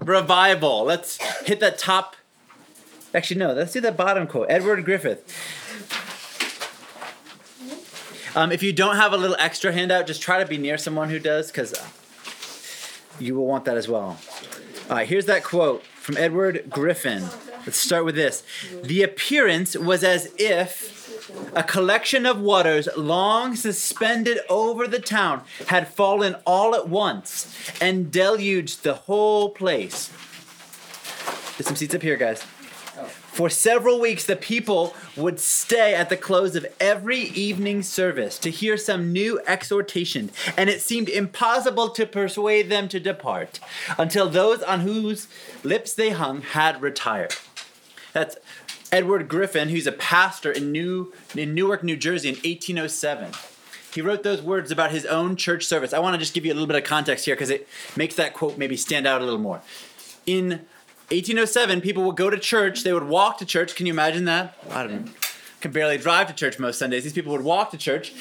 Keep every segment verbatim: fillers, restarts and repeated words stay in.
revival. Let's hit that top. Actually, no, let's do that bottom quote. Edward Griffith. Um, if you don't have a little extra handout, just try to be near someone who does, because you will want that as well. All right, here's that quote from Edward Griffin. Let's start with this. The appearance was as if a collection of waters long suspended over the town had fallen all at once and deluged the whole place. There's some seats up here, guys. For several weeks, the people would stay at the close of every evening service to hear some new exhortation, and it seemed impossible to persuade them to depart until those on whose lips they hung had retired. That's Edward Griffin, who's a pastor in New in Newark, New Jersey in eighteen oh seven. He wrote those words about his own church service. I want to just give you a little bit of context here because it makes that quote maybe stand out a little more. In eighteen oh seven, people would go to church. They would walk to church. Can you imagine that? I don't know. Can barely drive to church most Sundays. These people would walk to church,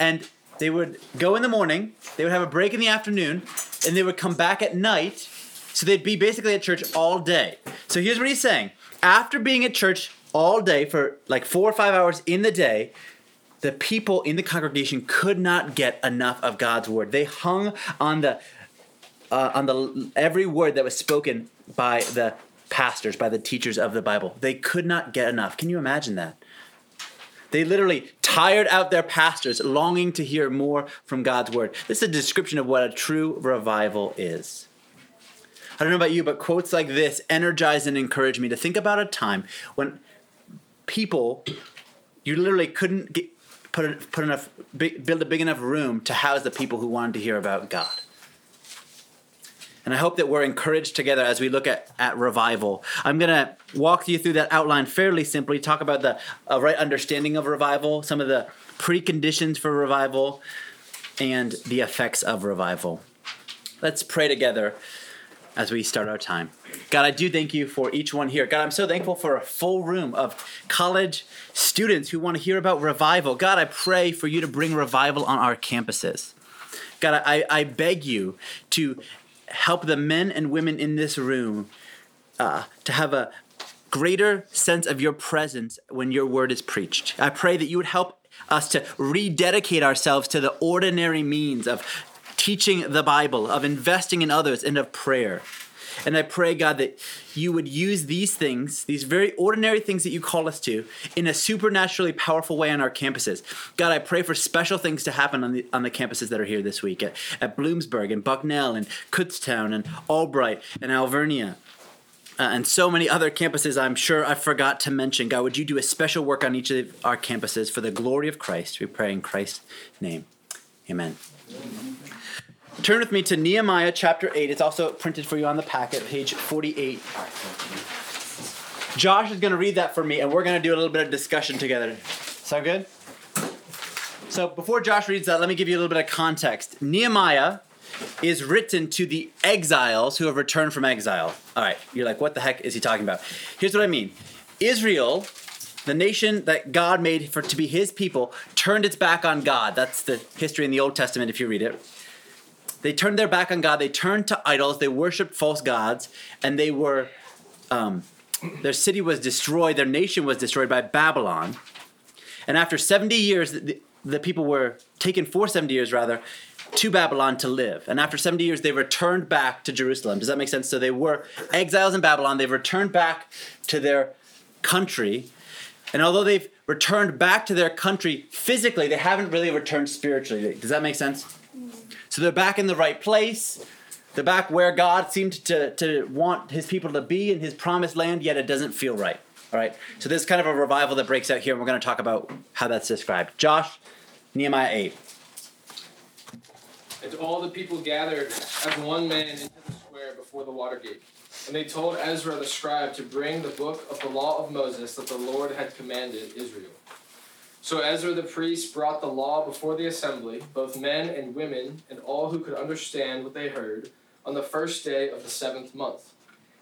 and they would go in the morning. They would have a break in the afternoon, and they would come back at night. So they'd be basically at church all day. So here's what he's saying. After being at church all day for like four or five hours in the day, the people in the congregation could not get enough of God's word. They hung on the uh, on the every word that was spoken by the pastors, by the teachers of the Bible. They could not get enough. Can you imagine that? They literally tired out their pastors, longing to hear more from God's word. This is a description of what a true revival is. I don't know about you, but quotes like this energize and encourage me to think about a time when people, you literally couldn't get, put, put enough, build a big enough room to house the people who wanted to hear about God. And I hope that we're encouraged together as we look at, at revival. I'm going to walk you through that outline fairly simply, talk about the uh, right understanding of revival, some of the preconditions for revival, and the effects of revival. Let's pray together as we start our time. God, I do thank you for each one here. God, I'm so thankful for a full room of college students who want to hear about revival. God, I pray for you to bring revival on our campuses. God, I, I beg you to help the men and women in this room uh, to have a greater sense of your presence when your word is preached. I pray that you would help us to rededicate ourselves to the ordinary means of teaching the Bible, of investing in others, and of prayer. And I pray, God, that you would use these things, these very ordinary things that you call us to, in a supernaturally powerful way on our campuses. God, I pray for special things to happen on the on the campuses that are here this week, at, at Bloomsburg and Bucknell and Kutztown and Albright and Alvernia uh, and so many other campuses I'm sure I forgot to mention. God, would you do a special work on each of our campuses for the glory of Christ? We pray in Christ's name. Amen. Amen. Turn with me to Nehemiah chapter eight. It's also printed for you on the packet, page forty-eight. Josh is going to read that for me, and we're going to do a little bit of discussion together. Sound good? So before Josh reads that, let me give you a little bit of context. Nehemiah is written to the exiles who have returned from exile. All right, you're like, what the heck is he talking about? Here's what I mean. Israel, the nation that God made for to be his people, turned its back on God. That's the history in the Old Testament if you read it. They turned their back on God. They turned to idols. They worshipped false gods, and they were, um, their city was destroyed. Their nation was destroyed by Babylon. And after seventy years, the, the people were taken for seventy years rather to Babylon to live. And after seventy years, they returned back to Jerusalem. Does that make sense? So they were exiles in Babylon. They've returned back to their country, and although they've returned back to their country physically, they haven't really returned spiritually. Does that make sense? So they're back in the right place. They're back where God seemed to, to want his people to be, in his promised land, yet it doesn't feel right. All right. So there's kind of a revival that breaks out here, and we're going to talk about how that's described. Josh, Nehemiah eight. And all the people gathered as one man into the square before the water gate. And they told Ezra the scribe to bring the book of the law of Moses that the Lord had commanded Israel. So Ezra the priest brought the law before the assembly, both men and women, and all who could understand what they heard, on the first day of the seventh month.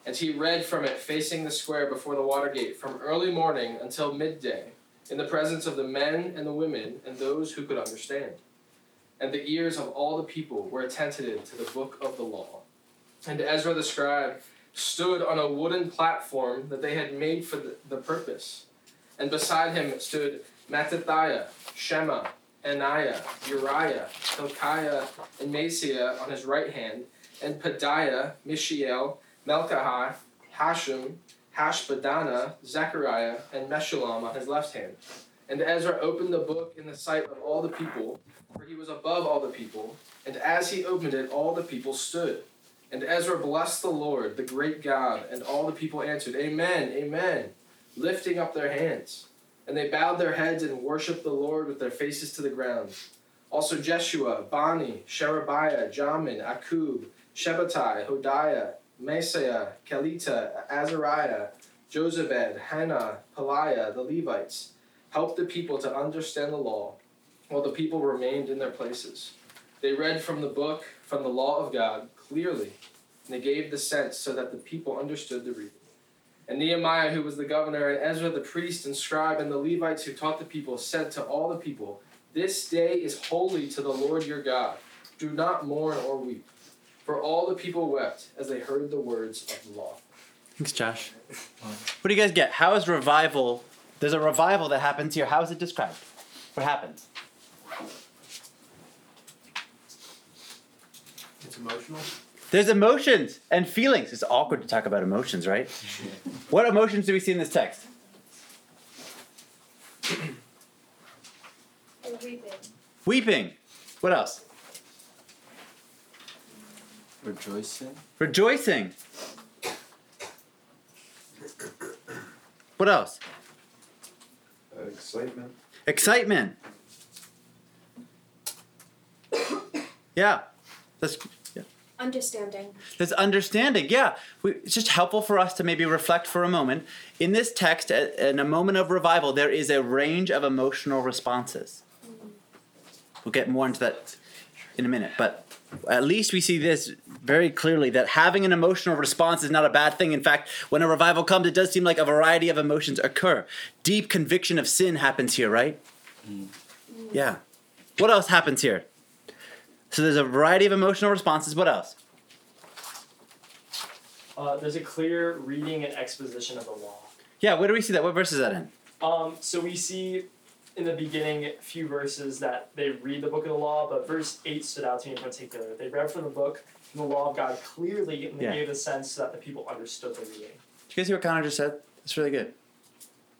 And he read from it facing the square before the water gate, from early morning until midday, in the presence of the men and the women, and those who could understand. And the ears of all the people were attentive to the book of the law. and Ezra the scribe stood on a wooden platform that they had made for the, the purpose. And beside him stood Mattathiah, Shema, Ananiah, Uriah, Hilkiah, and Masiah on his right hand, and Padiah, Mishael, Melchah, Hashum, Hashbadana, Zechariah, and Meshullam on his left hand. And Ezra opened the book in the sight of all the people, for he was above all the people. And as he opened it, all the people stood. And Ezra blessed the Lord, the great God, and all the people answered, Amen, Amen, lifting up their hands. And they bowed their heads and worshipped the Lord with their faces to the ground. Also Jeshua, Bani, Sherebiah, Jamin, Akub, Shabbatai, Hodiah, Masiah, Kelita, Azariah, Josabed, Hannah, Peliah, the Levites, helped the people to understand the law, while the people remained in their places. They read from the book, from the law of God, clearly, and they gave the sense so that the people understood the reading. And Nehemiah, who was the governor, and Ezra the priest and scribe, and the Levites who taught the people, said to all the people, This day is holy to the Lord your God. Do not mourn or weep. For all the people wept as they heard the words of the law. Thanks, Josh. What do you guys get? How is revival? There's a revival that happens here. How is it described? What happens? It's emotional. There's emotions and feelings. It's awkward to talk about emotions, right? What emotions do we see in this text? Weeping. Weeping. What else? Rejoicing. Rejoicing. What else? Uh, excitement. Excitement. Yeah. That's yeah. Understanding. That's understanding. Yeah. We, it's just helpful for us to maybe reflect for a moment. In this text, in a moment of revival, there is a range of emotional responses. Mm-hmm. We'll get more into that in a minute, but at least we see this very clearly, that having an emotional response is not a bad thing. In fact, when a revival comes, it does seem like a variety of emotions occur. Deep conviction of sin happens here, right? Mm. Yeah. What else happens here? So there's a variety of emotional responses. What else? Uh, there's a clear reading and exposition of the law. Yeah, where do we see that? What verse is that in? Um, so we see... in the beginning, a few verses that they read the book of the law, but verse eight stood out to me in particular. They read from the book, from the law of God clearly, and they yeah. gave a sense so that the people understood the reading. Did you guys hear what Connor just said? That's really good.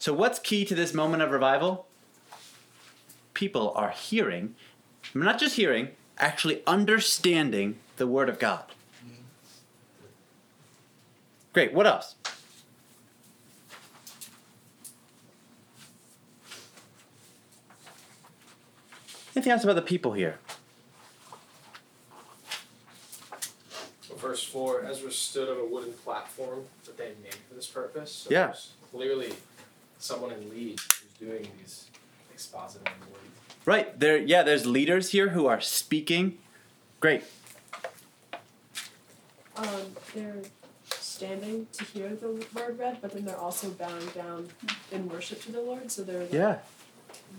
So what's key to this moment of revival? People are hearing, not just hearing, actually understanding the word of God. Mm-hmm. Great. What else? Anything else about the people here? Verse four, Ezra stood on a wooden platform that they made for this purpose. So yeah. There's clearly someone in lead who's doing these expositive words. Right. There, yeah, there's leaders here who are speaking. Great. Um, they're standing to hear the word read, but then they're also bowing down in worship to the Lord. So they're like, yeah.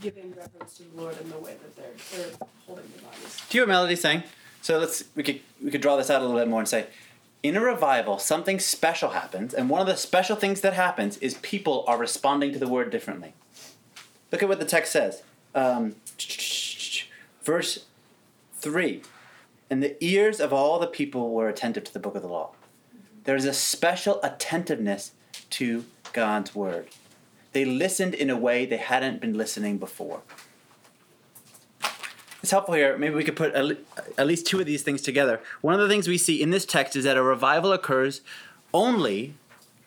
giving reverence to the Lord in the way that they're, they're holding their bodies. Do you hear what Melody's saying? So let's we could we could draw this out a little bit more and say, in a revival, something special happens, and one of the special things that happens is people are responding to the word differently. Look at what the text says. Um, verse three. And the ears of all the people were attentive to the book of the law. Mm-hmm. There is a special attentiveness to God's word. They listened in a way they hadn't been listening before. It's helpful here. Maybe we could put at least two of these things together. One of the things we see in this text is that a revival occurs only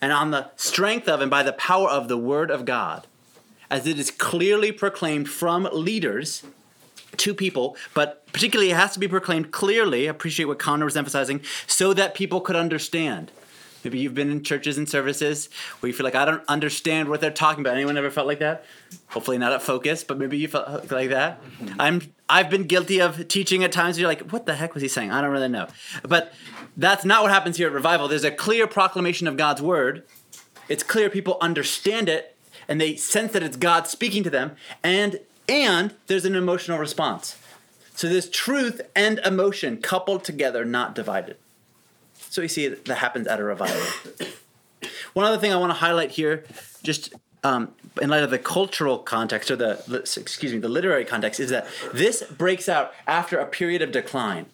and on the strength of and by the power of the Word of God, as it is clearly proclaimed from leaders to people, but particularly it has to be proclaimed clearly, I appreciate what Connor was emphasizing, so that people could understand. Maybe you've been in churches and services where you feel like, I don't understand what they're talking about. Anyone ever felt like that? Hopefully not at Focus, but maybe you felt like that. I'm, I've been guilty of teaching at times where you're like, what the heck was he saying? I don't really know. But that's not what happens here at Revival. There's a clear proclamation of God's word. It's clear people understand it, and they sense that it's God speaking to them, and and there's an emotional response. So there's truth and emotion coupled together, not divided. So we see that happens at a revival. One other thing I want to highlight here, just um, in light of the cultural context, or the, excuse me, the literary context, is that this breaks out after a period of decline.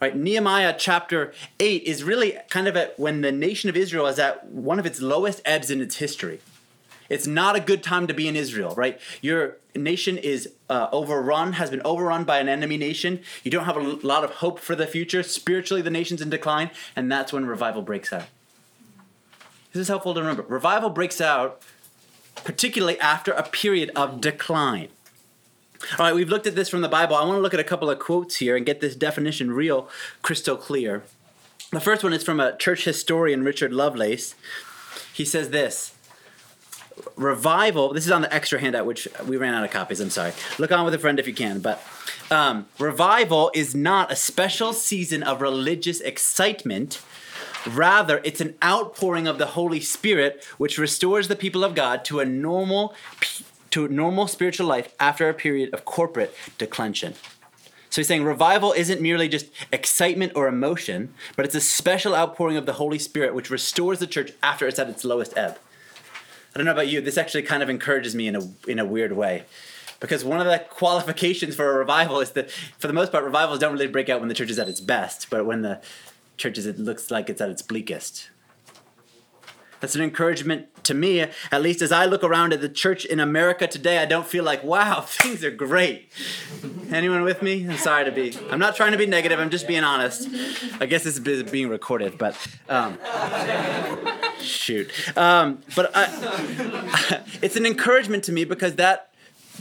Right? Nehemiah chapter eight is really kind of at when the nation of Israel is at one of its lowest ebbs in its history. It's not a good time to be in Israel, right? Your nation is uh, overrun, has been overrun by an enemy nation. You don't have a lot of hope for the future. Spiritually, the nation's in decline, and that's when revival breaks out. This is helpful to remember. Revival breaks out particularly after a period of decline. All right, we've looked at this from the Bible. I want to look at a couple of quotes here and get this definition real crystal clear. The first one is from a church historian, Richard Lovelace. He says this. Revival, this is on the extra handout, which we ran out of copies, I'm sorry. Look on with a friend if you can, but um, revival is not a special season of religious excitement. Rather, it's an outpouring of the Holy Spirit, which restores the people of God to a normal to a normal spiritual life after a period of corporate declension. So he's saying revival isn't merely just excitement or emotion, but it's a special outpouring of the Holy Spirit, which restores the church after it's at its lowest ebb. I don't know about you, this actually kind of encourages me in a in a weird way. Because one of the qualifications for a revival is that, for the most part, revivals don't really break out when the church is at its best, but when the church is, it looks like it's at its bleakest. That's an encouragement to me, at least as I look around at the church in America today, I don't feel like, wow, things are great. Anyone with me? I'm sorry to be. I'm not trying to be negative, I'm just being honest. I guess this is being recorded, but... Um, shoot. Um, but I, it's an encouragement to me because that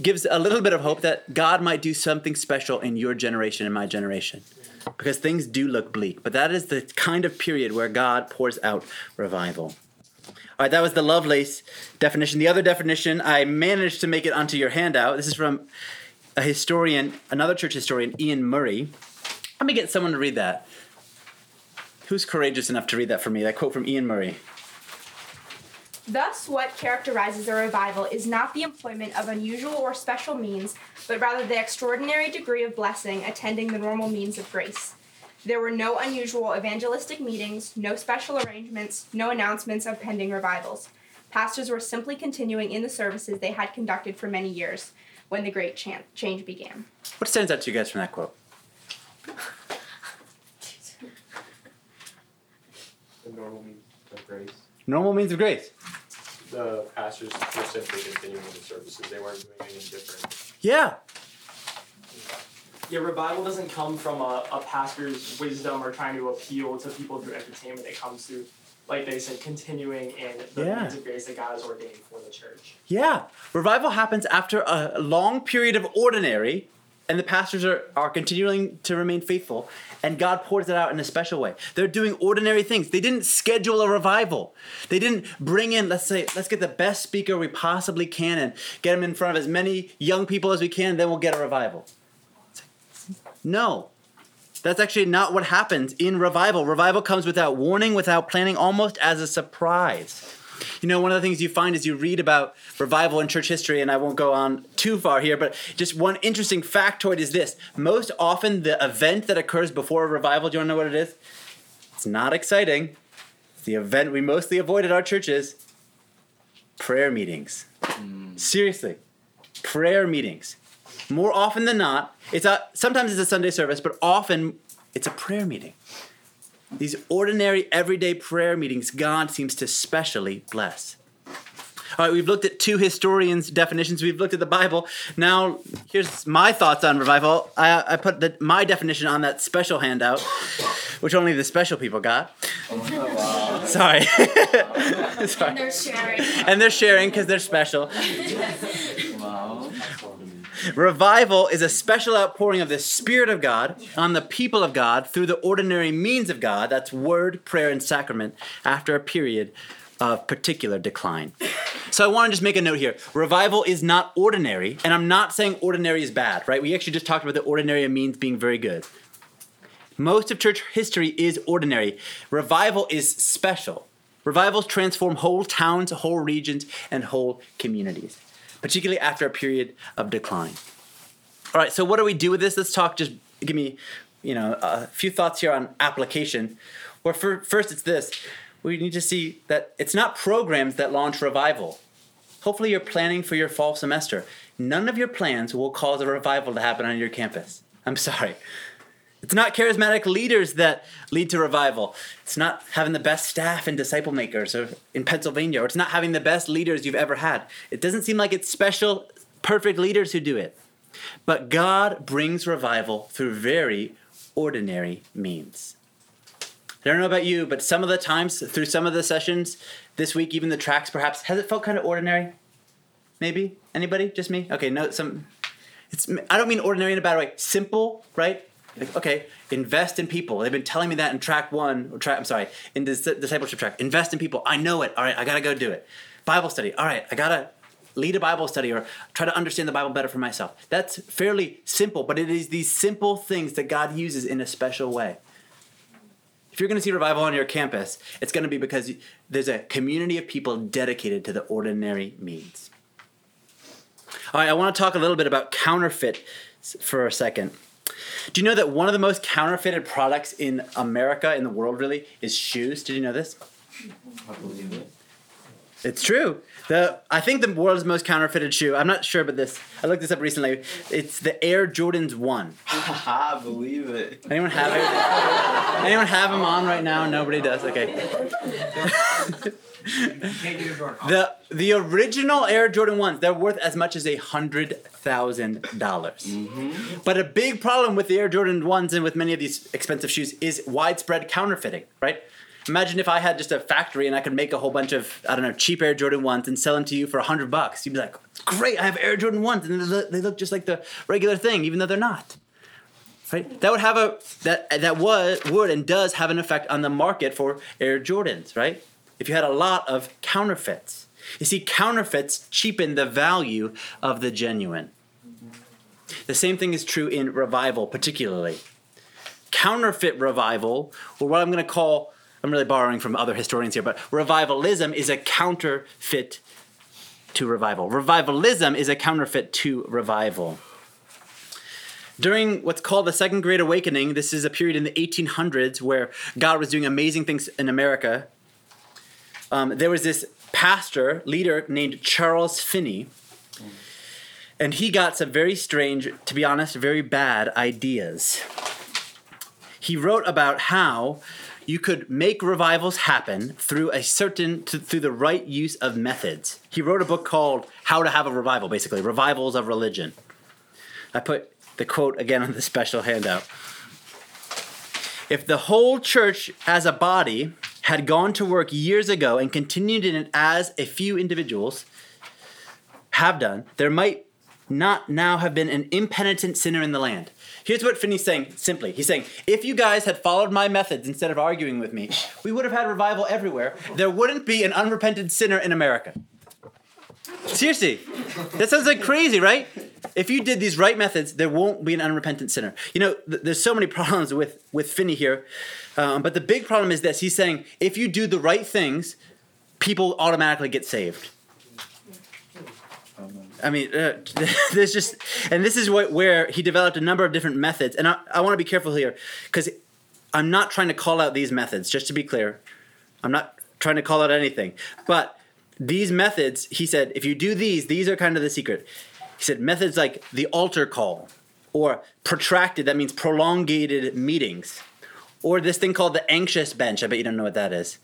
gives a little bit of hope that God might do something special in your generation and my generation. Because things do look bleak, but that is the kind of period where God pours out revival. All right, that was the Lovelace definition. The other definition, I managed to make it onto your handout. This is from a historian, another church historian, Ian Murray. Let me get someone to read that. Who's courageous enough to read that for me? That quote from Ian Murray. Thus, what characterizes a revival is not the employment of unusual or special means, but rather the extraordinary degree of blessing attending the normal means of grace. There were no unusual evangelistic meetings, no special arrangements, no announcements of pending revivals. Pastors were simply continuing in the services they had conducted for many years when the great ch- change began. What stands out to you guys from that quote? The normal means of grace. Normal means of grace. The pastors were simply continuing the services. They weren't doing anything different. Yeah. Yeah, revival doesn't come from a, a pastor's wisdom or trying to appeal to people through entertainment. It comes through, like they said, continuing in the yeah. means of grace that God has ordained for the church. Yeah. Revival happens after a long period of ordinary, and the pastors are, are continuing to remain faithful, and God pours it out in a special way. They're doing ordinary things. They didn't schedule a revival. They didn't bring in, let's say, let's get the best speaker we possibly can and get them in front of as many young people as we can, and then we'll get a revival. No, that's actually not what happens in revival. Revival comes without warning, without planning, almost as a surprise. You know, one of the things you find as you read about revival in church history, and I won't go on too far here, but just one interesting factoid is this. Most often the event that occurs before a revival, do you want to know what it is? It's not exciting. It's the event we mostly avoid at our churches. Prayer meetings. Mm. Seriously, prayer meetings. More often than not, it's a, sometimes it's a Sunday service, but often it's a prayer meeting. These ordinary, everyday prayer meetings, God seems to specially bless. All right, we've looked at two historians' definitions. We've looked at the Bible. Now, here's my thoughts on revival. I, I put the, my definition on that special handout, which only the special people got. Oh, wow. Sorry. Sorry. And they're sharing. And they're sharing because they're special. Wow. Revival is a special outpouring of the Spirit of God on the people of God through the ordinary means of God, that's word, prayer, and sacrament, after a period of particular decline. So I want to just make a note here. Revival is not ordinary, and I'm not saying ordinary is bad, right? We actually just talked about the ordinary means being very good. Most of church history is ordinary. Revival is special. Revivals transform whole towns, whole regions, and whole communities, particularly after a period of decline. All right, so what do we do with this? Let's talk, just give me, you know, a few thoughts here on application. Well, for, first it's this. We need to see that it's not programs that launch revival. Hopefully you're planning for your fall semester. None of your plans will cause a revival to happen on your campus. I'm sorry. It's not charismatic leaders that lead to revival. It's not having the best staff and disciple makers or in Pennsylvania, or it's not having the best leaders you've ever had. It doesn't seem like it's special, perfect leaders who do it. But God brings revival through very ordinary means. I don't know about you, but some of the times, through some of the sessions, this week, even the tracks perhaps, has it felt kind of ordinary? Maybe? Anybody? Just me? Okay, no, some... It's, I don't mean ordinary in a bad way. Simple, right? Like, okay, invest in people. They've been telling me that in track one, or track, I'm sorry, in dis- discipleship track. Invest in people. I know it. All right, I got to go do it. Bible study. All right, I got to lead a Bible study or try to understand the Bible better for myself. That's fairly simple, but it is these simple things that God uses in a special way. If you're going to see revival on your campus, it's going to be because there's a community of people dedicated to the ordinary means. All right, I want to talk a little bit about counterfeit for a second. Do you know that one of the most counterfeited products in America, in the world really, is shoes? Did you know this? I believe it. It's true. The I think the world's most counterfeited shoe, I'm not sure about this. I looked this up recently. It's the Air Jordans one. I believe it. Anyone have it? Anyone have them on right now? Nobody does. Okay. the the original Air Jordan ones, they're worth as much as one hundred thousand dollars. dollars mm-hmm. But a big problem with the Air Jordan ones and with many of these expensive shoes is widespread counterfeiting, right? Imagine if I had just a factory and I could make a whole bunch of, I don't know, cheap Air Jordan ones and sell them to you for one hundred bucks. You'd be like, great, I have Air Jordan ones. And they look just like the regular thing, even though they're not. Right? That would have a, that that was, would and does have an effect on the market for Air Jordans, right? If you had a lot of counterfeits. You see, counterfeits cheapen the value of the genuine. The same thing is true in revival, particularly. Counterfeit revival, or what I'm going to call, I'm really borrowing from other historians here, but revivalism is a counterfeit to revival. Revivalism is a counterfeit to revival. During what's called the Second Great Awakening, this is a period in the eighteen hundreds where God was doing amazing things in America. Um, there was this pastor, leader named Charles Finney, and he got some very strange, to be honest, very bad ideas. He wrote about how you could make revivals happen through a certain, to, through the right use of methods. He wrote a book called How to Have a Revival, basically, Revivals of Religion. I put the quote again on the special handout. If the whole church as a body had gone to work years ago and continued in it as a few individuals have done, there might not now have been an impenitent sinner in the land. Here's what Finney's saying simply. He's saying, if you guys had followed my methods instead of arguing with me, we would have had revival everywhere. There wouldn't be an unrepentant sinner in America. Seriously. That sounds like crazy, right? If you did these right methods, there won't be an unrepentant sinner. You know, th- there's so many problems with, with Finney here. Um, but the big problem is this. He's saying, if you do the right things, people automatically get saved. I mean, uh, there's just, and this is what, where he developed a number of different methods. And I, I want to be careful here because I'm not trying to call out these methods, just to be clear. I'm not trying to call out anything. But these methods, he said, if you do these, these are kind of the secret. He said methods like the altar call or protracted, that means prolongated meetings, or this thing called the anxious bench. I bet you don't know what that is.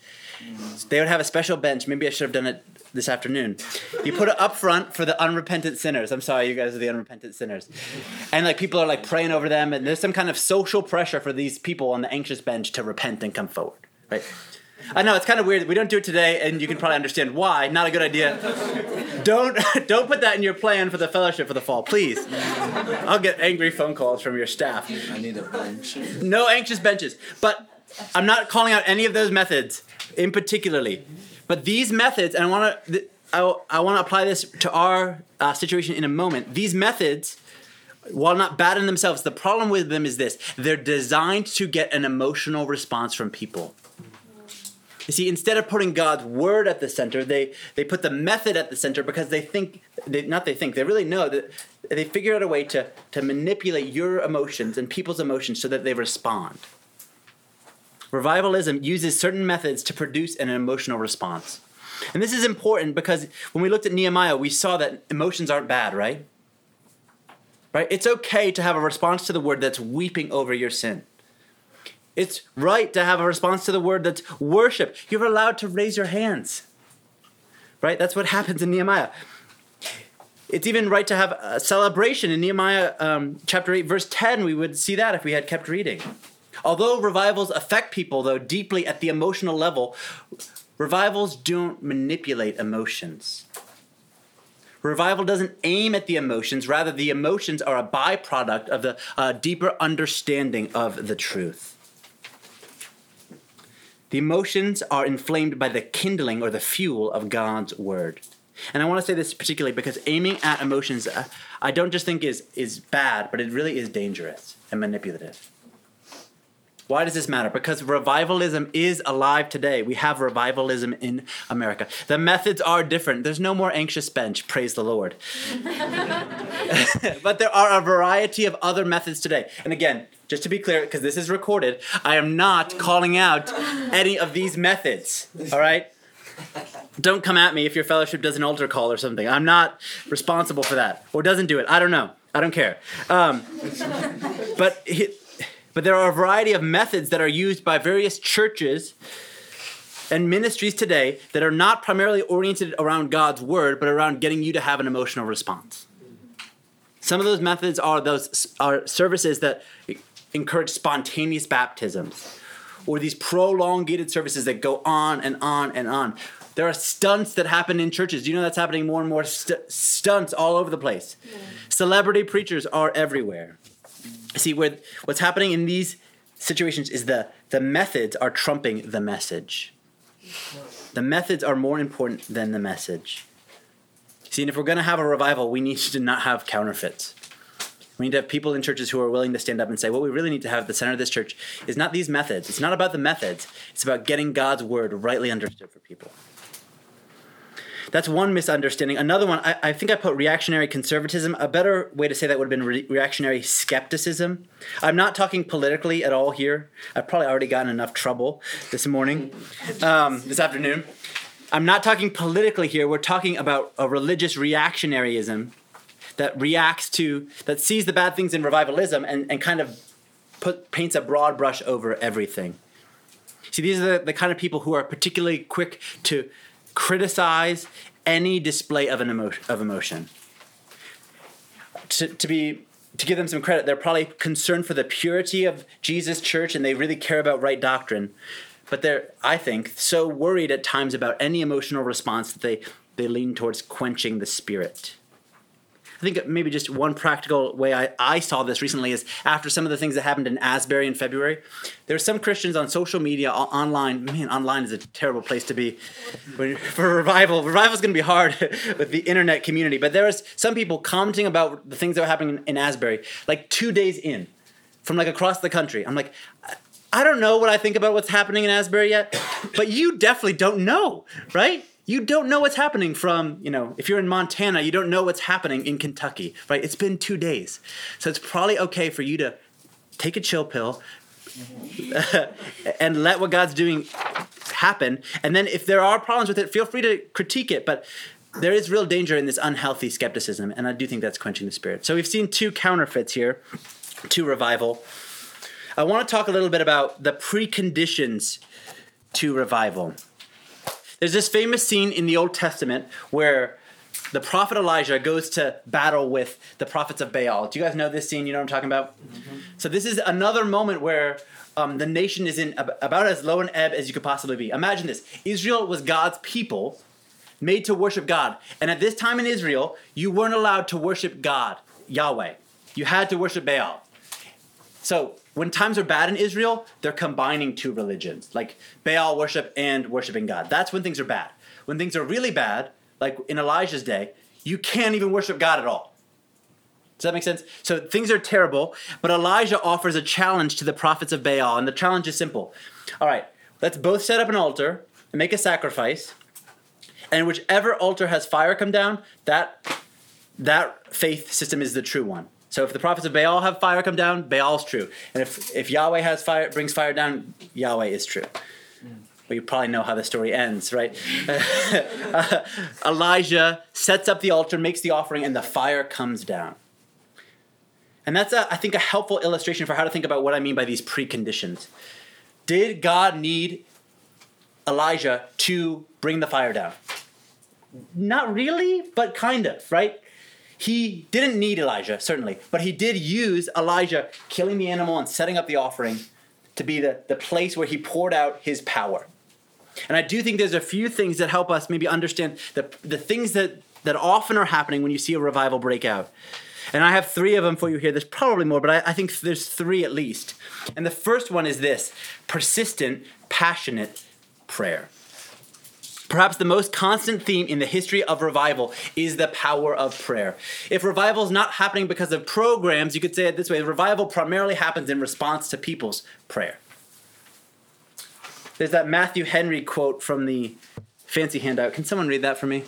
So they would have a special bench. Maybe I should have done it this afternoon. You put it up front for the unrepentant sinners. I'm sorry, you guys are the unrepentant sinners. And like people are like praying over them, and there's some kind of social pressure for these people on the anxious bench to repent and come forward, right? I know, it's kind of weird. We don't do it today, and you can probably understand why. Not a good idea. Don't don't put that in your plan for the fellowship for the fall, please. I'll get angry phone calls from your staff. I need a bench. No anxious benches. But I'm not calling out any of those methods in particularly. But these methods, and I want to I, I want to apply this to our uh, situation in a moment. These methods, while not bad in themselves, the problem with them is this. They're designed to get an emotional response from people. You see, instead of putting God's word at the center, they, they put the method at the center because they think, they, not they think, they really know that they figure out a way to, to manipulate your emotions and people's emotions so that they respond. Revivalism uses certain methods to produce an emotional response. And this is important because when we looked at Nehemiah, we saw that emotions aren't bad, right? Right? It's okay to have a response to the word that's weeping over your sin. It's right to have a response to the word that's worship. You're allowed to raise your hands, right? That's what happens in Nehemiah. It's even right to have a celebration. In Nehemiah um, chapter eight, verse ten, we would see that if we had kept reading. Although revivals affect people, though, deeply at the emotional level, revivals don't manipulate emotions. Revival doesn't aim at the emotions. Rather, the emotions are a byproduct of the uh, deeper understanding of the truth. The emotions are inflamed by the kindling or the fuel of God's word. And I want to say this particularly because aiming at emotions, uh, I don't just think is, is bad, but it really is dangerous and manipulative. Why does this matter? Because revivalism is alive today. We have revivalism in America. The methods are different. There's no more anxious bench, praise the Lord. But there are a variety of other methods today. And again, just to be clear, because this is recorded, I am not calling out any of these methods, all right? Don't come at me if your fellowship does an altar call or something. I'm not responsible for that. Or doesn't do it. I don't know. I don't care. Um, but it, but there are a variety of methods that are used by various churches and ministries today that are not primarily oriented around God's word, but around getting you to have an emotional response. Some of those methods are those are services that encourage spontaneous baptisms, or these prolongated services that go on and on and on. There are stunts that happen in churches. Do you know that's happening more and more? St- stunts all over the place. Yeah. Celebrity preachers are everywhere. See, where, what's happening in these situations is the, the methods are trumping the message. The methods are more important than the message. See, and if we're going to have a revival, we need to not have counterfeits. We need to have people in churches who are willing to stand up and say, what we really need to have at the center of this church is not these methods. It's not about the methods. It's about getting God's word rightly understood for people. That's one misunderstanding. Another one, I, I think I put reactionary conservatism. A better way to say that would have been re- reactionary skepticism. I'm not talking politically at all here. I've probably already gotten enough trouble this morning, um, this afternoon. I'm not talking politically here. We're talking about a religious reactionaryism that reacts to, that sees the bad things in revivalism and, and kind of put, paints a broad brush over everything. See, these are the, the kind of people who are particularly quick to criticize any display of an emotion. Of emotion. To, to be to give them some credit, they're probably concerned for the purity of Jesus' church and they really care about right doctrine. But they're, I think, so worried at times about any emotional response that they, they lean towards quenching the spirit. I think maybe just one practical way I, I saw this recently is after some of the things that happened in Asbury in February, there were some Christians on social media, online. Man, online is a terrible place to be for revival. Revival is going to be hard with the internet community. But there was some people commenting about the things that were happening in, in Asbury, like two days in, from like across the country. I'm like, I don't know what I think about what's happening in Asbury yet, but you definitely don't know, right? You don't know what's happening from, you know, if you're in Montana, you don't know what's happening in Kentucky, right? It's been two days. So it's probably okay for you to take a chill pill and let what God's doing happen. And then if there are problems with it, feel free to critique it. But there is real danger in this unhealthy skepticism. And I do think that's quenching the spirit. So we've seen two counterfeits here to revival. I want to talk a little bit about the preconditions to revival. There's this famous scene in the Old Testament where the prophet Elijah goes to battle with the prophets of Baal. Do you guys know this scene? You know what I'm talking about? Mm-hmm. So this is another moment where um, the nation is in about as low an ebb as you could possibly be. Imagine this. Israel was God's people made to worship God. And at this time in Israel, you weren't allowed to worship God, Yahweh. You had to worship Baal. So when times are bad in Israel, they're combining two religions, like Baal worship and worshiping God. That's when things are bad. When things are really bad, like in Elijah's day, you can't even worship God at all. Does that make sense? So things are terrible, but Elijah offers a challenge to the prophets of Baal, and the challenge is simple. All right, let's both set up an altar and make a sacrifice, and whichever altar has fire come down, that, that faith system is the true one. So if the prophets of Baal have fire come down, Baal's true. And if, if Yahweh has fire, brings fire down, Yahweh is true. Well, you probably know how the story ends, right? uh, Elijah sets up the altar, makes the offering, and the fire comes down. And that's, a, I think, a helpful illustration for how to think about what I mean by these preconditions. Did God need Elijah to bring the fire down? Not really, but kind of, right? He didn't need Elijah, certainly, but he did use Elijah killing the animal and setting up the offering to be the, the place where he poured out his power. And I do think there's a few things that help us maybe understand the, the things that, that often are happening when you see a revival break out. And I have three of them for you here. There's probably more, but I, I think there's three at least. And the first one is this: persistent, passionate prayer. Perhaps the most constant theme in the history of revival is the power of prayer. If revival is not happening because of programs, you could say it this way: revival primarily happens in response to people's prayer. There's that Matthew Henry quote from the fancy handout. Can someone read that for me?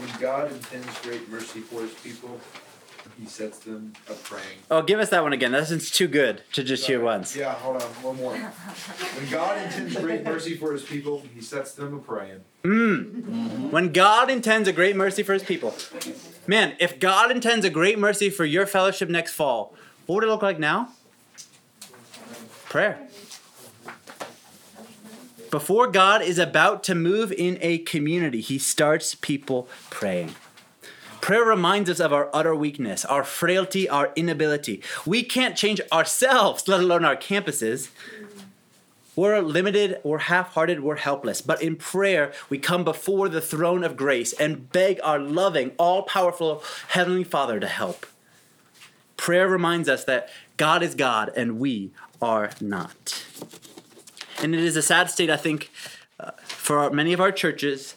When God intends great mercy for his people, he sets them a praying. Oh, give us that one again. That one's too good to just Sorry. hear once. Yeah, hold on. One more. When God intends great mercy for his people, he sets them a praying. Mm. Mm-hmm. When God intends a great mercy for his people. Man, if God intends a great mercy for your fellowship next fall, what would it look like now? Prayer. Before God is about to move in a community, he starts people praying. Prayer reminds us of our utter weakness, our frailty, our inability. We can't change ourselves, let alone our campuses. We're limited, we're half-hearted, we're helpless. But in prayer, we come before the throne of grace and beg our loving, all-powerful Heavenly Father to help. Prayer reminds us that God is God and we are not. And it is a sad state, I think, uh, for our, many of our churches,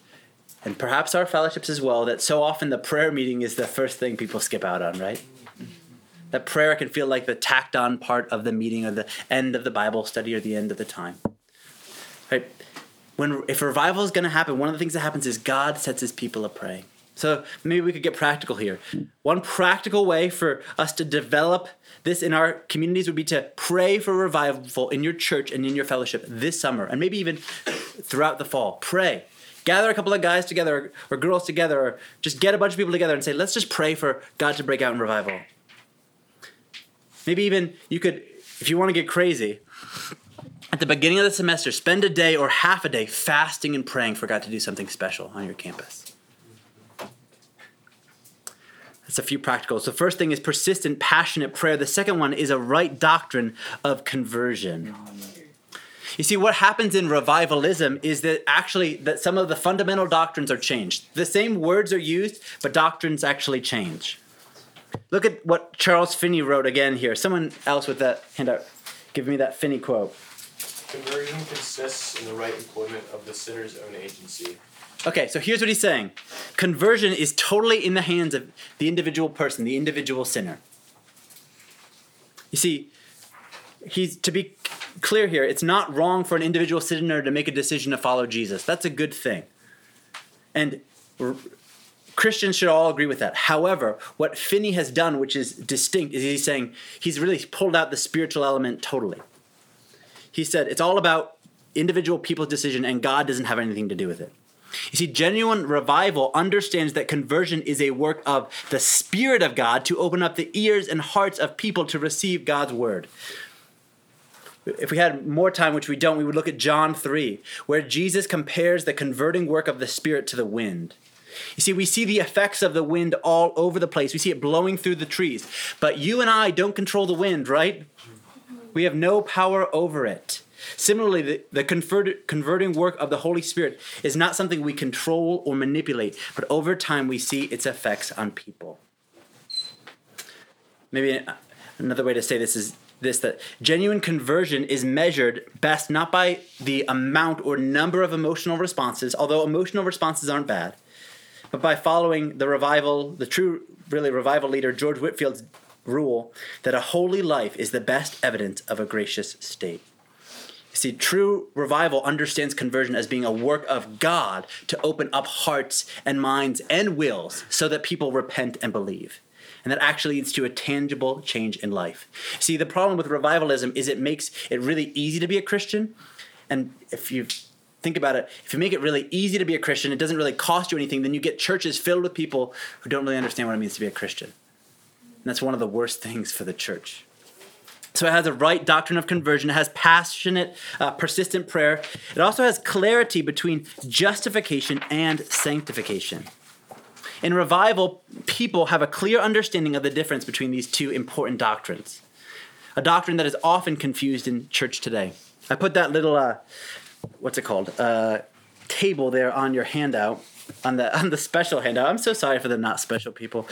and perhaps our fellowships as well, that so often the prayer meeting is the first thing people skip out on, right? That prayer can feel like the tacked on part of the meeting or the end of the Bible study or the end of the time. Right? When, if revival is going to happen, one of the things that happens is God sets his people a praying. So maybe we could get practical here. One practical way for us to develop this in our communities would be to pray for revival in your church and in your fellowship this summer, and maybe even throughout the fall. Pray. Gather a couple of guys together or, or girls together, or just get a bunch of people together and say, let's just pray for God to break out in revival. Maybe even you could, if you want to get crazy, at the beginning of the semester, spend a day or half a day fasting and praying for God to do something special on your campus. That's a few practicals. The first thing is persistent, passionate prayer. The second one is a right doctrine of conversion. You see, what happens in revivalism is that actually that some of the fundamental doctrines are changed. The same words are used, but doctrines actually change. Look at what Charles Finney wrote again here. Someone else with that handout, give me that Finney quote. Conversion consists in the right employment of the sinner's own agency. Okay, so here's what he's saying. Conversion is totally in the hands of the individual person, the individual sinner. You see, he's to be... clear here, it's not wrong for an individual sinner to make a decision to follow Jesus. That's a good thing. And r- Christians should all agree with that. However, what Finney has done, which is distinct, is he's saying he's really pulled out the spiritual element totally. He said it's all about individual people's decision and God doesn't have anything to do with it. You see, genuine revival understands that conversion is a work of the Spirit of God to open up the ears and hearts of people to receive God's word. If we had more time, which we don't, we would look at John three, where Jesus compares the converting work of the Spirit to the wind. You see, we see the effects of the wind all over the place. We see it blowing through the trees. But you and I don't control the wind, right? We have no power over it. Similarly, the, the convert, converting work of the Holy Spirit is not something we control or manipulate, but over time we see its effects on people. Maybe another way to say this is, This that genuine conversion is measured best not by the amount or number of emotional responses, although emotional responses aren't bad, but by following the revival, the true, really revival leader, George Whitfield's rule that a holy life is the best evidence of a gracious state. You see, true revival understands conversion as being a work of God to open up hearts and minds and wills so that people repent and believe. and that actually leads to a tangible change in life. See, the problem with revivalism is it makes it really easy to be a Christian. And if you think about it, if you make it really easy to be a Christian, it doesn't really cost you anything, then you get churches filled with people who don't really understand what it means to be a Christian. And that's one of the worst things for the church. So it has a right doctrine of conversion. It has passionate, uh, persistent prayer. It also has clarity between justification and sanctification. In revival, people have a clear understanding of the difference between these two important doctrines, a doctrine that is often confused in church today. I put that little, uh, what's it called, uh, table there on your handout, on the on the special handout. I'm so sorry for the not special people.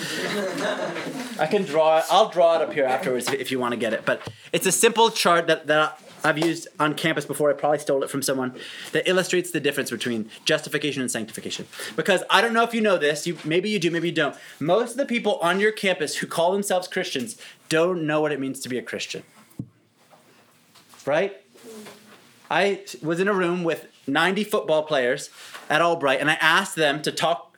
I can draw it. I'll draw it up here afterwards if you want to get it. But it's a simple chart that, that I've used on campus before. I probably stole it from someone that illustrates the difference between justification and sanctification. Because I don't know if you know this. You maybe you do, maybe you don't. Most of the people on your campus who call themselves Christians don't know what it means to be a Christian. Right? I was in a room with ninety football players at Albright, and I asked them to talk,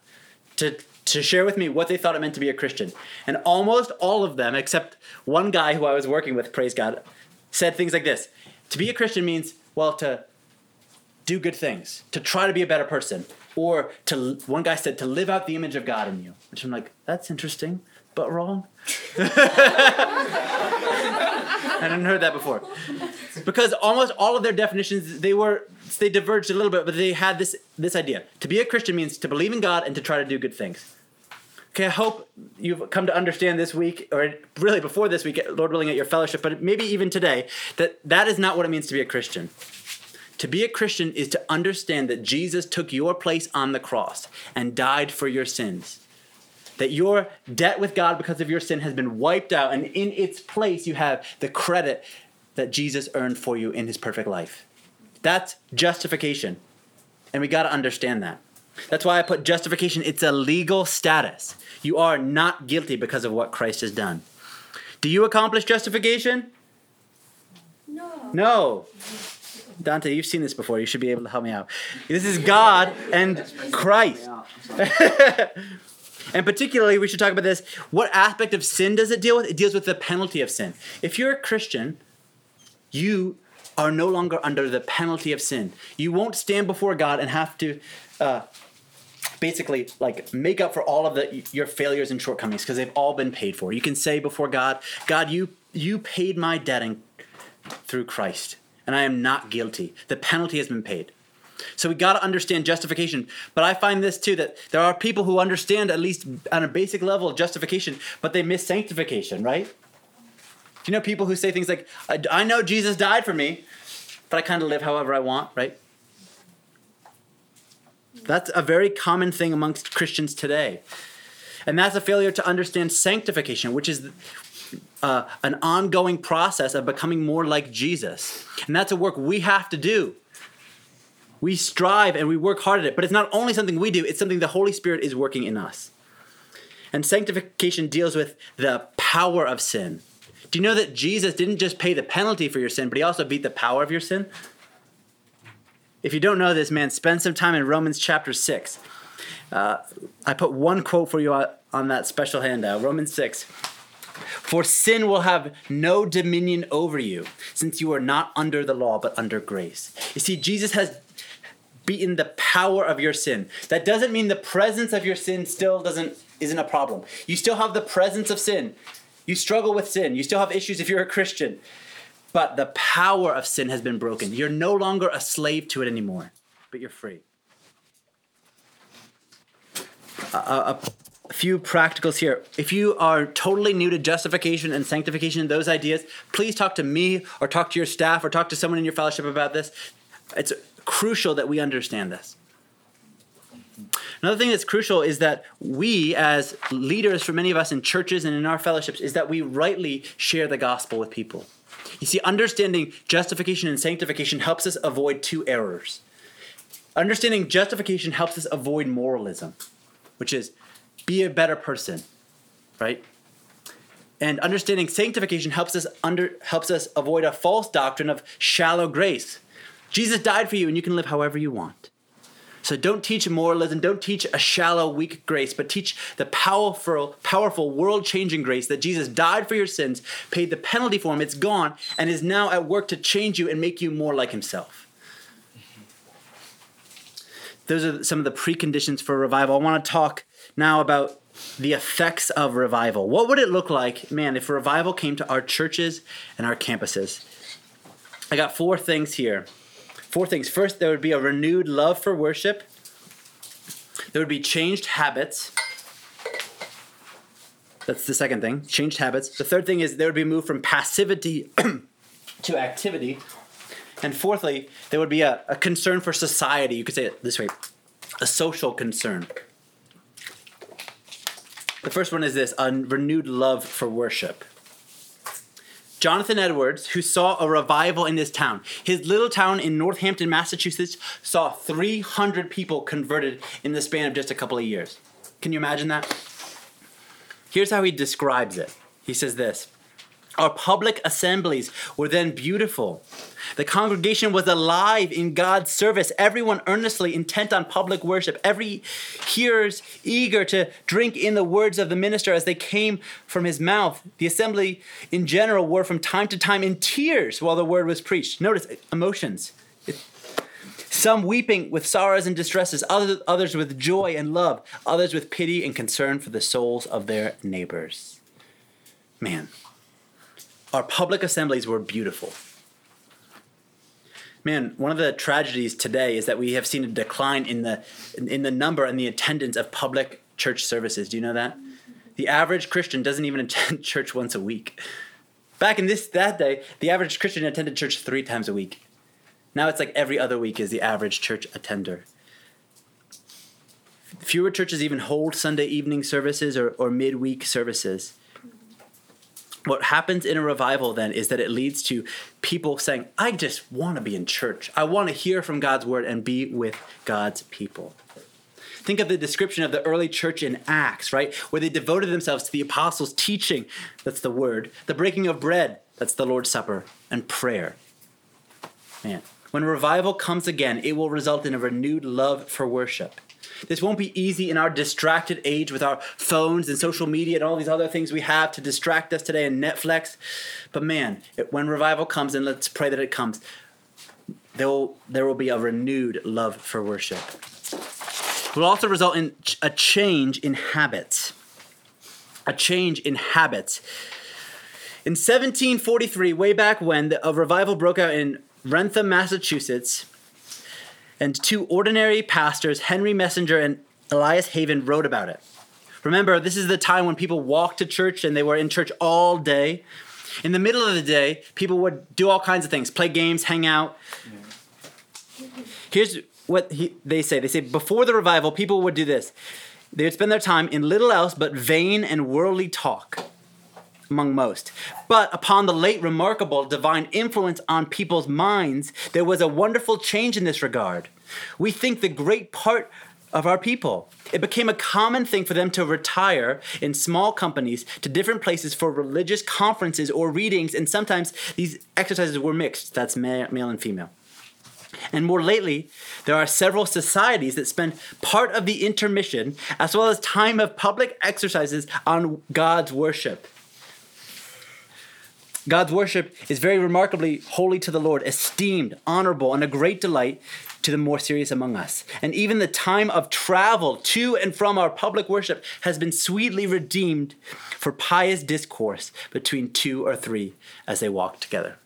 to to share with me what they thought it meant to be a Christian. And almost all of them, except one guy who I was working with, praise God, said things like this. To be a Christian means, well, to do good things, to try to be a better person. Or to one guy said, to live out the image of God in you. Which I'm like, that's interesting, but wrong. I hadn't heard that before. Because almost all of their definitions, they were they diverged a little bit, but they had this this idea. To be a Christian means to believe in God and to try to do good things. Okay, I hope you've come to understand this week, or really before this week, Lord willing, at your fellowship, but maybe even today, that that is not what it means to be a Christian. To be a Christian is to understand that Jesus took your place on the cross and died for your sins. That your debt with God because of your sin has been wiped out, and in its place you have the credit that Jesus earned for you in his perfect life. That's justification, and we got to understand that. That's why I put justification. It's a legal status. You are not guilty because of what Christ has done. Do you accomplish justification? No. No. Dante, you've seen this before. You should be able to help me out. This is God and Christ. And particularly, we should talk about this. What aspect of sin does it deal with? It deals with the penalty of sin. If you're a Christian, you are no longer under the penalty of sin. You won't stand before God and have to uh, basically like make up for all of the, your failures and shortcomings because they've all been paid for. You can say before God, God, you you paid my debt in, through Christ, and I am not guilty. The penalty has been paid. So we got to understand justification. But I find this too, that there are people who understand at least on a basic level justification, but they miss sanctification, right? Do you know people who say things like, I, I know Jesus died for me, but I kind of live however I want, right? That's a very common thing amongst Christians today. And that's a failure to understand sanctification, which is uh, an ongoing process of becoming more like Jesus. And that's a work we have to do. We strive and we work hard at it, but it's not only something we do, it's something the Holy Spirit is working in us. And sanctification deals with the power of sin. Do you know that Jesus didn't just pay the penalty for your sin, but he also beat the power of your sin? If you don't know this, man, spend some time in Romans chapter six. Uh, I put one quote for you on that special handout, Romans six. For sin will have no dominion over you, since you are not under the law, but under grace. You see, Jesus has beaten the power of your sin. That doesn't mean the presence of your sin still doesn't isn't a problem. You still have the presence of sin. You struggle with sin. You still have issues if you're a Christian. But the power of sin has been broken. You're no longer a slave to it anymore, but you're free. A, a, a few practicals here. If you are totally new to justification and sanctification and those ideas, please talk to me or talk to your staff or talk to someone in your fellowship about this. It's crucial that we understand this. Another thing that's crucial is that we, as leaders, for many of us in churches and in our fellowships, is that we rightly share the gospel with people. You see, understanding justification and sanctification helps us avoid two errors. Understanding justification helps us avoid moralism, which is be a better person, right? And understanding sanctification helps us under helps us avoid a false doctrine of shallow grace. Jesus died for you, and you can live however you want. So don't teach moralism, don't teach a shallow, weak grace, but teach the powerful, powerful, world-changing grace that Jesus died for your sins, paid the penalty for him, it's gone, and is now at work to change you and make you more like himself. Those are some of the preconditions for revival. I want to talk now about the effects of revival. What would it look like, man, if revival came to our churches and our campuses? I got four things here. Four things. First, there would be a renewed love for worship. There would be changed habits. That's the second thing, changed habits. The third thing is there would be a move from passivity to activity. And fourthly, there would be a, a concern for society. You could say it this way, a social concern. The first one is this, a renewed love for worship. Jonathan Edwards, who saw a revival in this town, his little town in Northampton, Massachusetts, saw three hundred people converted in the span of just a couple of years. Can you imagine that? Here's how he describes it. He says this. Our public assemblies were then beautiful. The congregation was alive in God's service, everyone earnestly intent on public worship, every hearers eager to drink in the words of the minister as they came from his mouth. The assembly in general were from time to time in tears while the word was preached. Notice emotions. Some weeping with sorrows and distresses, others with joy and love, others with pity and concern for the souls of their neighbors. Man. Our public assemblies were beautiful. Man, one of the tragedies today is that we have seen a decline in the in the number and the attendance of public church services. Do you know that? The average Christian doesn't even attend church once a week. Back in this that day, the average Christian attended church three times a week. Now it's like every other week is the average church attender. Fewer churches even hold Sunday evening services or, or midweek services. What happens in a revival then is that it leads to people saying, I just want to be in church. I want to hear from God's word and be with God's people. Think of the description of the early church in Acts, right? Where they devoted themselves to the apostles' teaching, that's the word, the breaking of bread, that's the Lord's Supper, and prayer. Man, when revival comes again, it will result in a renewed love for worship. This won't be easy in our distracted age with our phones and social media and all these other things we have to distract us today and Netflix. But man, it, when revival comes, and let's pray that it comes, there will, there will be a renewed love for worship. It will also result in ch- a change in habits. A change in habits. In seventeen forty-three, way back when, the, a revival broke out in Rentham, Massachusetts, and two ordinary pastors, Henry Messenger and Elias Haven, wrote about it. Remember, this is the time when people walked to church and they were in church all day. In the middle of the day, people would do all kinds of things, play games, hang out. Here's what he, they say. They say, before the revival, people would do this. They would spend their time in little else but vain and worldly talk among most. But upon the late remarkable divine influence on people's minds, there was a wonderful change in this regard. We think the great part of our people. It became a common thing for them to retire in small companies to different places for religious conferences or readings, and sometimes these exercises were mixed. That's male and female. And more lately, there are several societies that spend part of the intermission as well as time of public exercises on God's worship. God's worship is very remarkably holy to the Lord, esteemed, honorable, and a great delight to the more serious among us. And even the time of travel to and from our public worship has been sweetly redeemed for pious discourse between two or three as they walk together.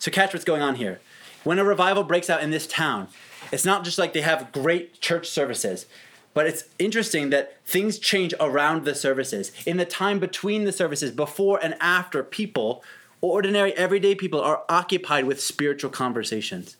So catch what's going on here. When a revival breaks out in this town, it's not just like they have great church services. But it's interesting that things change around the services. In the time between the services, before and after, people, ordinary, everyday people, are occupied with spiritual conversations.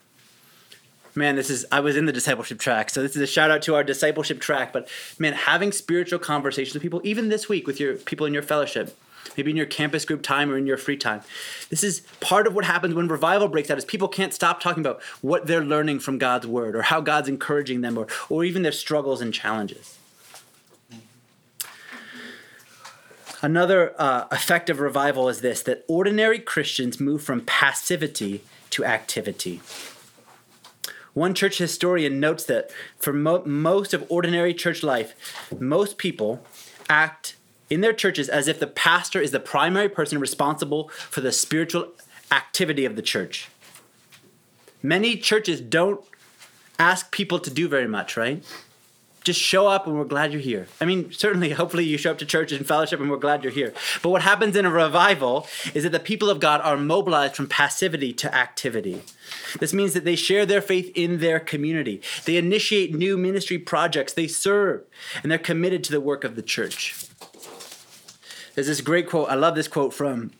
Man, this is, I was in the discipleship track, so this is a shout out to our discipleship track. But man, having spiritual conversations with people, even this week with your people in your fellowship, maybe in your campus group time or in your free time. This is part of what happens when revival breaks out is people can't stop talking about what they're learning from God's word or how God's encouraging them or, or even their struggles and challenges. Another uh, effect of revival is this, that ordinary Christians move from passivity to activity. One church historian notes that for mo- most of ordinary church life, most people act in their churches as if the pastor is the primary person responsible for the spiritual activity of the church. Many churches don't ask people to do very much, right? Just show up and we're glad you're here. I mean, certainly, hopefully you show up to church and fellowship and we're glad you're here. But what happens in a revival is that the people of God are mobilized from passivity to activity. This means that they share their faith in their community. They initiate new ministry projects. They serve, and they're committed to the work of the church. There's this great quote. I love this quote from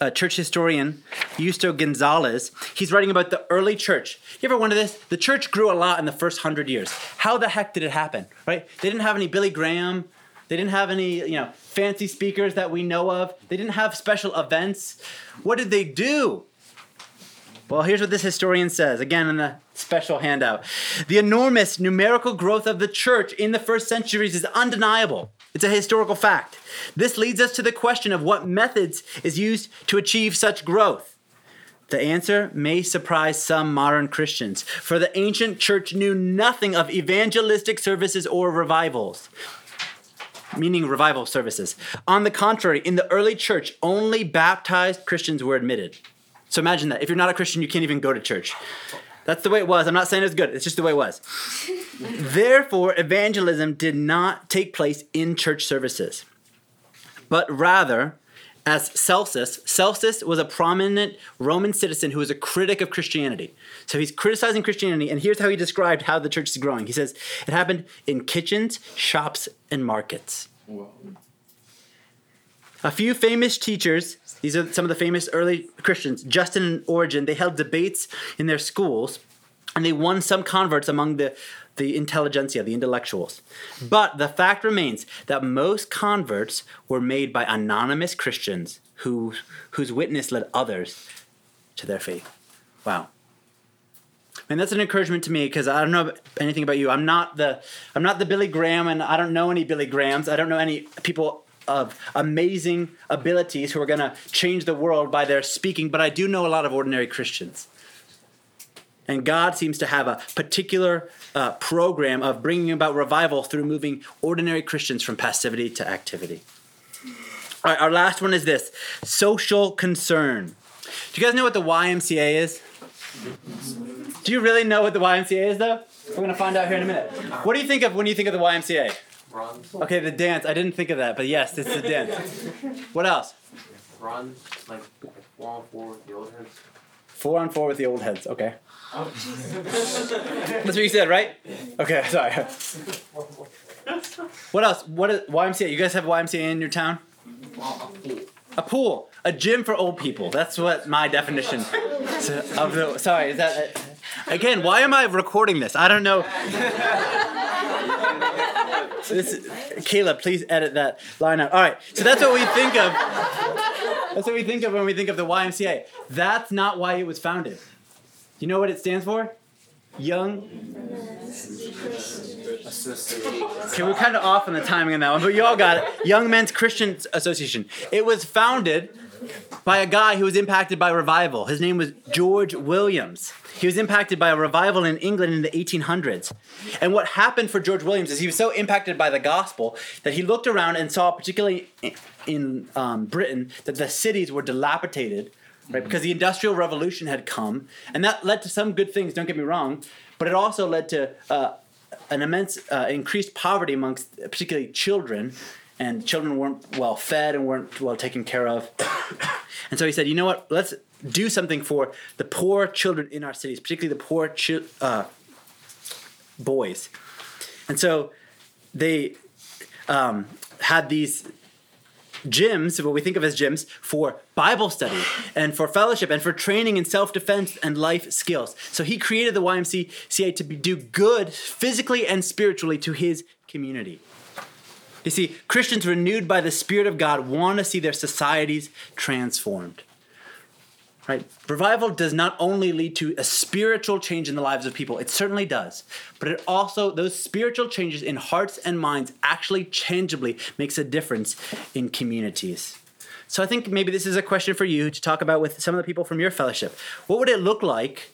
a church historian, Justo Gonzalez. He's writing about the early church. You ever wonder this? The church grew a lot in the first hundred years. How the heck did it happen, right? They didn't have any Billy Graham. They didn't have any, you know, fancy speakers that we know of. They didn't have special events. What did they do? Well, here's what this historian says, again in the special handout. The enormous numerical growth of the church in the first centuries is undeniable. It's a historical fact. This leads us to the question of what methods is used to achieve such growth. The answer may surprise some modern Christians, for the ancient church knew nothing of evangelistic services or revivals, meaning revival services. On the contrary, in the early church, only baptized Christians were admitted. So imagine that. If you're not a Christian, you can't even go to church. That's the way it was. I'm not saying it's good. It's just the way it was. Therefore, evangelism did not take place in church services, but rather as Celsus. Celsus was a prominent Roman citizen who was a critic of Christianity. So he's criticizing Christianity, and here's how he described how the church is growing. He says, it happened in kitchens, shops, and markets. Wow. A few famous teachers, these are some of the famous early Christians, Justin and Origen, they held debates in their schools, and they won some converts among the, the intelligentsia, the intellectuals. But the fact remains that most converts were made by anonymous Christians who, whose witness led others to their faith. Wow. And that's an encouragement to me, because I don't know anything about you. I'm not the I'm not the Billy Graham, and I don't know any Billy Grahams. I don't know any people of amazing abilities who are going to change the world by their speaking, but I do know a lot of ordinary Christians. And God seems to have a particular uh, program of bringing about revival through moving ordinary Christians from passivity to activity. All right, our last one is this, social concern. Do you guys know what the Y M C A is? Do you really know what the Y M C A is, though? We're going to find out here in a minute. What do you think of when you think of the Y M C A? Bronze. Okay, the dance. I didn't think of that, but yes, it's the dance. What else? Bronze, like four on four with the old heads. Four on four with the old heads, okay. Oh. That's what you said, right? Okay, sorry. What else? What is Y M C A? You guys have Y M C A in your town? A pool. A gym for old people. That's what my definition of the... Sorry, is that... Again, why am I recording this? I don't know... So this is, Caleb, please edit that line out. All right, so that's what we think of. That's what we think of when we think of the Y M C A. That's not why it was founded. You know what it stands for? Young. Okay, we're kind of off on the timing on that one, but you all got it. Young Men's Christian Association. It was founded by a guy who was impacted by revival. His name was George Williams. He was impacted by a revival in England in the eighteen hundreds. And what happened for George Williams is he was so impacted by the gospel that he looked around and saw, particularly in um, Britain, that the cities were dilapidated, right? Because the Industrial Revolution had come. And that led to some good things, don't get me wrong, but it also led to uh, an immense uh, increased poverty amongst particularly children. And children weren't well fed and weren't well taken care of. And so he said, you know what, let's do something for the poor children in our cities, particularly the poor chi- uh, boys. And so they um, had these gyms, what we think of as gyms, for Bible study and for fellowship and for training in self-defense and life skills. So he created the Y M C A to be, do good physically and spiritually to his community. You see, Christians renewed by the Spirit of God want to see their societies transformed. Right? Revival does not only lead to a spiritual change in the lives of people. It certainly does. But it also, those spiritual changes in hearts and minds actually tangibly makes a difference in communities. So I think maybe this is a question for you to talk about with some of the people from your fellowship. What would it look like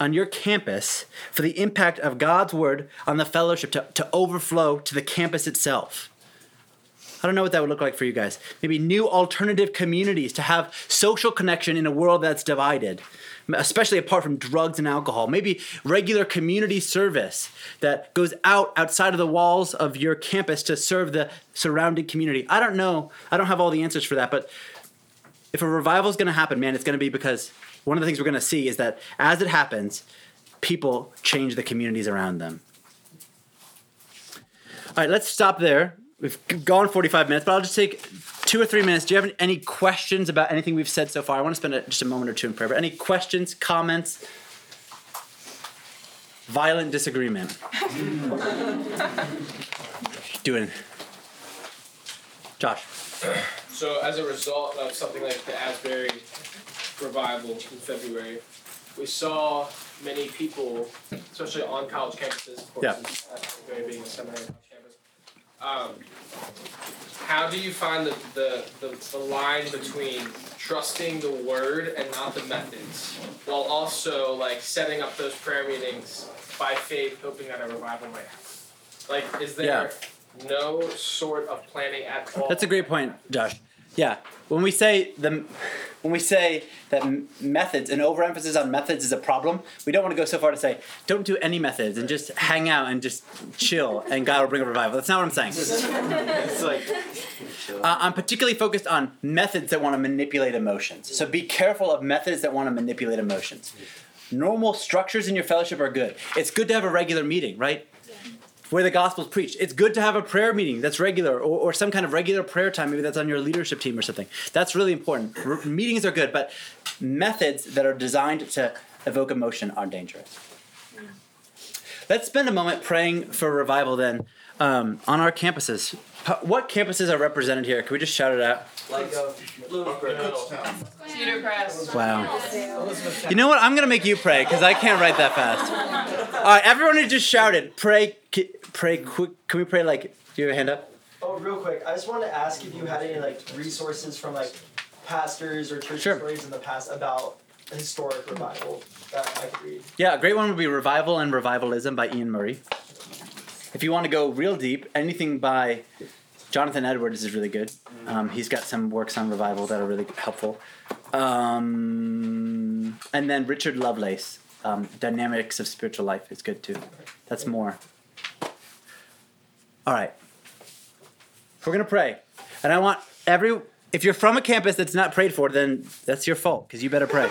on your campus for the impact of God's word on the fellowship to, to overflow to the campus itself. I don't know what that would look like for you guys. Maybe new alternative communities to have social connection in a world that's divided, especially apart from drugs and alcohol. Maybe regular community service that goes out outside of the walls of your campus to serve the surrounding community. I don't know. I don't have all the answers for that, but if a revival is going to happen, man, it's going to be because one of the things we're going to see is that as it happens, people change the communities around them. All right, let's stop there. We've gone forty-five minutes, but I'll just take two or three minutes. Do you have any questions about anything we've said so far? I want to spend a, just a moment or two in prayer. But any questions, comments, violent disagreement? Doing, Josh. So as a result of something like the Asbury revival in February, we saw many people, especially on college campuses, of course, yeah. Being a seminary college campus. Um, how do you find the, the, the, the line between trusting the word and not the methods, while also like setting up those prayer meetings by faith, hoping that a revival might happen? Like, is there yeah. no sort of planning at all? That's a great point, Josh. Yeah, when we say the, when we say that methods, an overemphasis on methods is a problem, we don't want to go so far to say, don't do any methods and just hang out and just chill and God will bring a revival. That's not what I'm saying. It's like, uh, I'm particularly focused on methods that want to manipulate emotions. So be careful of methods that want to manipulate emotions. Normal structures in your fellowship are good. It's good to have a regular meeting, right? Where the gospel's preached. It's good to have a prayer meeting that's regular, or, or some kind of regular prayer time. Maybe that's on your leadership team or something. That's really important. Re- meetings are good, but methods that are designed to evoke emotion are dangerous. Yeah. Let's spend a moment praying for revival then um, on our campuses. What campuses are represented here? Can we just shout it out? Like Kutztown. Cedar Crest. Wow. You know what? I'm going to make you pray because I can't write that fast. All right, everyone who just shouted, pray, pray quick. Can we pray like, do you have a hand up? Oh, real quick. I just wanted to ask if you had any like resources from like pastors or church sure. stories in the past about historic revival that I could read. Yeah, a great one would be Revival and Revivalism by Ian Murray. If you want to go real deep, anything by Jonathan Edwards is really good. Um, he's got some works on revival that are really helpful. Um, and then Richard Lovelace, um, Dynamics of Spiritual Life is good too. That's more. All right. We're going to pray. And I want every... If you're from a campus that's not prayed for, then that's your fault, because you better pray.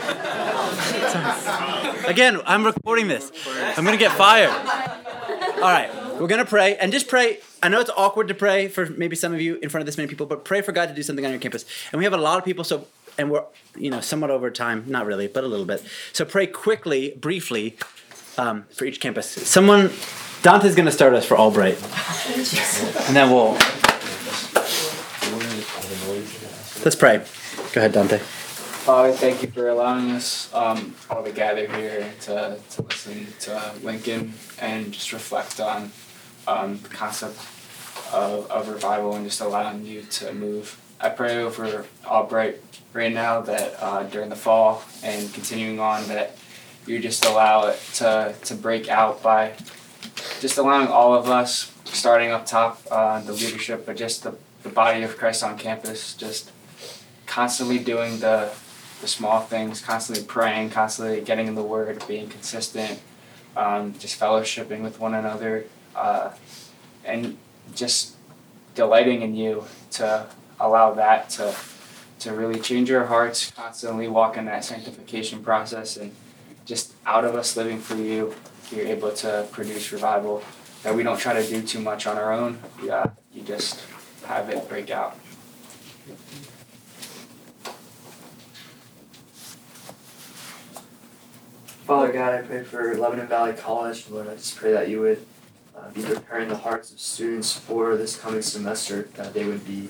Again, I'm recording this. I'm going to get fired. All right. We're going to pray, and just pray. I know it's awkward to pray for maybe some of you in front of this many people, but pray for God to do something on your campus. And we have a lot of people, so and we're, you know, somewhat over time. Not really, but a little bit. So pray quickly, briefly, um, for each campus. Someone, Dante's going to start us for Albright. And then we'll... Let's pray. Go ahead, Dante. Father, thank you for allowing us um, all to gather here to, to listen to Lincoln and just reflect on um, the concept of, of revival and just allowing you to move. I pray over Albright right now that uh, during the fall and continuing on that you just allow it to, to break out by just allowing all of us, starting up top, uh, the leadership, but just the, the body of Christ on campus, just constantly doing the the small things, constantly praying, constantly getting in the Word, being consistent, um, just fellowshipping with one another, uh, and just delighting in you to allow that to to really change our hearts, constantly walk in that sanctification process, and just out of us living for you, you're able to produce revival that we don't try to do too much on our own. Yeah, you just have it break out. Father God, I pray for Lebanon Valley College. Lord, I just pray that you would uh, be preparing the hearts of students for this coming semester, that they would be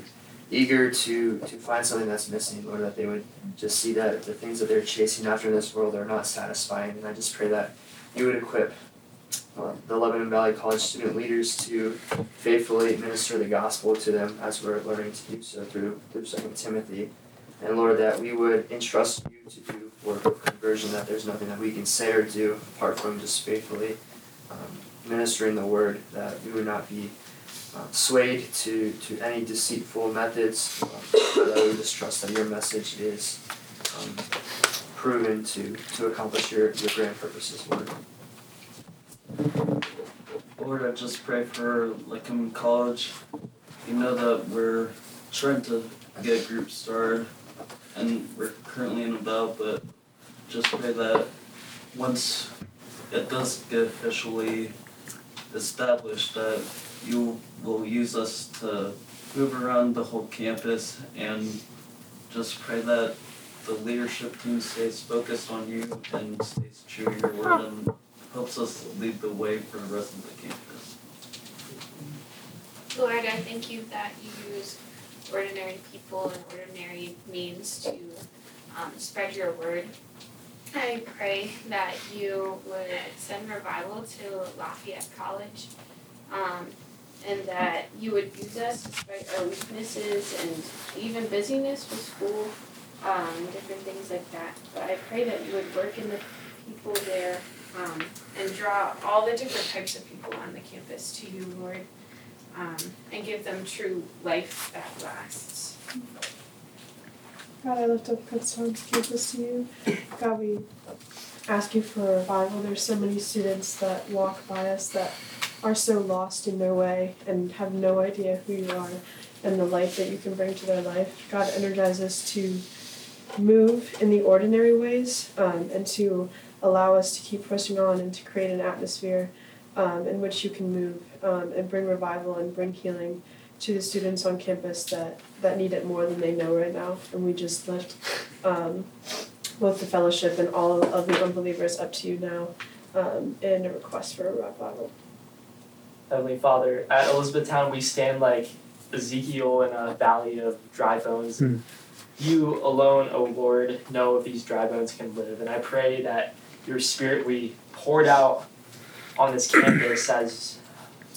eager to, to find something that's missing, Lord, that they would just see that the things that they're chasing after in this world are not satisfying. And I just pray that you would equip uh, the Lebanon Valley College student leaders to faithfully minister the gospel to them as we're learning to do so through, through Second Timothy. And Lord, that we would entrust you to do work of conversion, that there's nothing that we can say or do apart from just faithfully um, ministering the word, that we would not be uh, swayed to, to any deceitful methods, um, but that we just trust that your message is um, proven to, to accomplish your, your grand purposes, Lord. Lord, I just pray for, like, I'm in college, you know that we're trying to get groups started, and we're currently in a battle, but just pray that once it does get officially established, that you will use us to move around the whole campus, and just pray that the leadership team stays focused on you and stays true to your word and helps us lead the way for the rest of the campus. Lord, I thank you that you use ordinary people and ordinary means to um, spread your word. I pray that you would send revival to Lafayette College, um, and that you would use us to spread our weaknesses and even busyness with school, um, different things like that. But I pray that you would work in the people there um, and draw all the different types of people on the campus to you, Lord. Um, and give them true life that lasts. God, I lift up Kutztown's campus to you. God, we ask you for revival. There's so many students that walk by us that are so lost in their way and have no idea who you are and the light that you can bring to their life. God, energize us to move in the ordinary ways um, and to allow us to keep pushing on and to create an atmosphere Um, in which you can move um, and bring revival and bring healing to the students on campus that, that need it more than they know right now. And we just lift um, both the fellowship and all of the unbelievers up to you now um, in a request for a revival. Heavenly Father, at Elizabethtown we stand like Ezekiel in a valley of dry bones. Mm. You alone, O Lord, know if these dry bones can live. And I pray that your spirit we poured out on this campus, as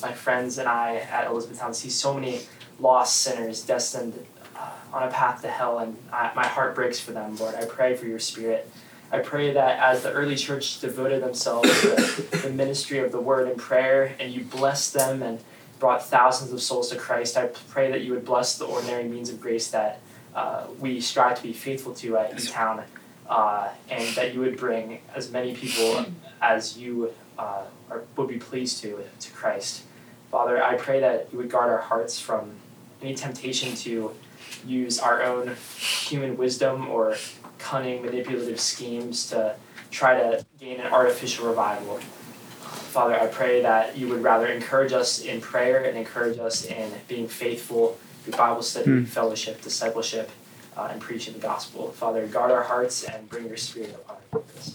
my friends and I at Elizabethtown see so many lost sinners destined uh, on a path to hell, and I, my heart breaks for them, Lord. I pray for your spirit. I pray that as the early church devoted themselves to the ministry of the word and prayer, and you blessed them and brought thousands of souls to Christ, I pray that you would bless the ordinary means of grace that uh, we strive to be faithful to at E-Town, uh, and that you would bring as many people as you Uh, or would be pleased to to Christ. Father, I pray that you would guard our hearts from any temptation to use our own human wisdom or cunning, manipulative schemes to try to gain an artificial revival. Father, I pray that you would rather encourage us in prayer and encourage us in being faithful through Bible study, mm. fellowship, discipleship, uh, and preaching the gospel. Father, guard our hearts and bring your spirit upon our purpose.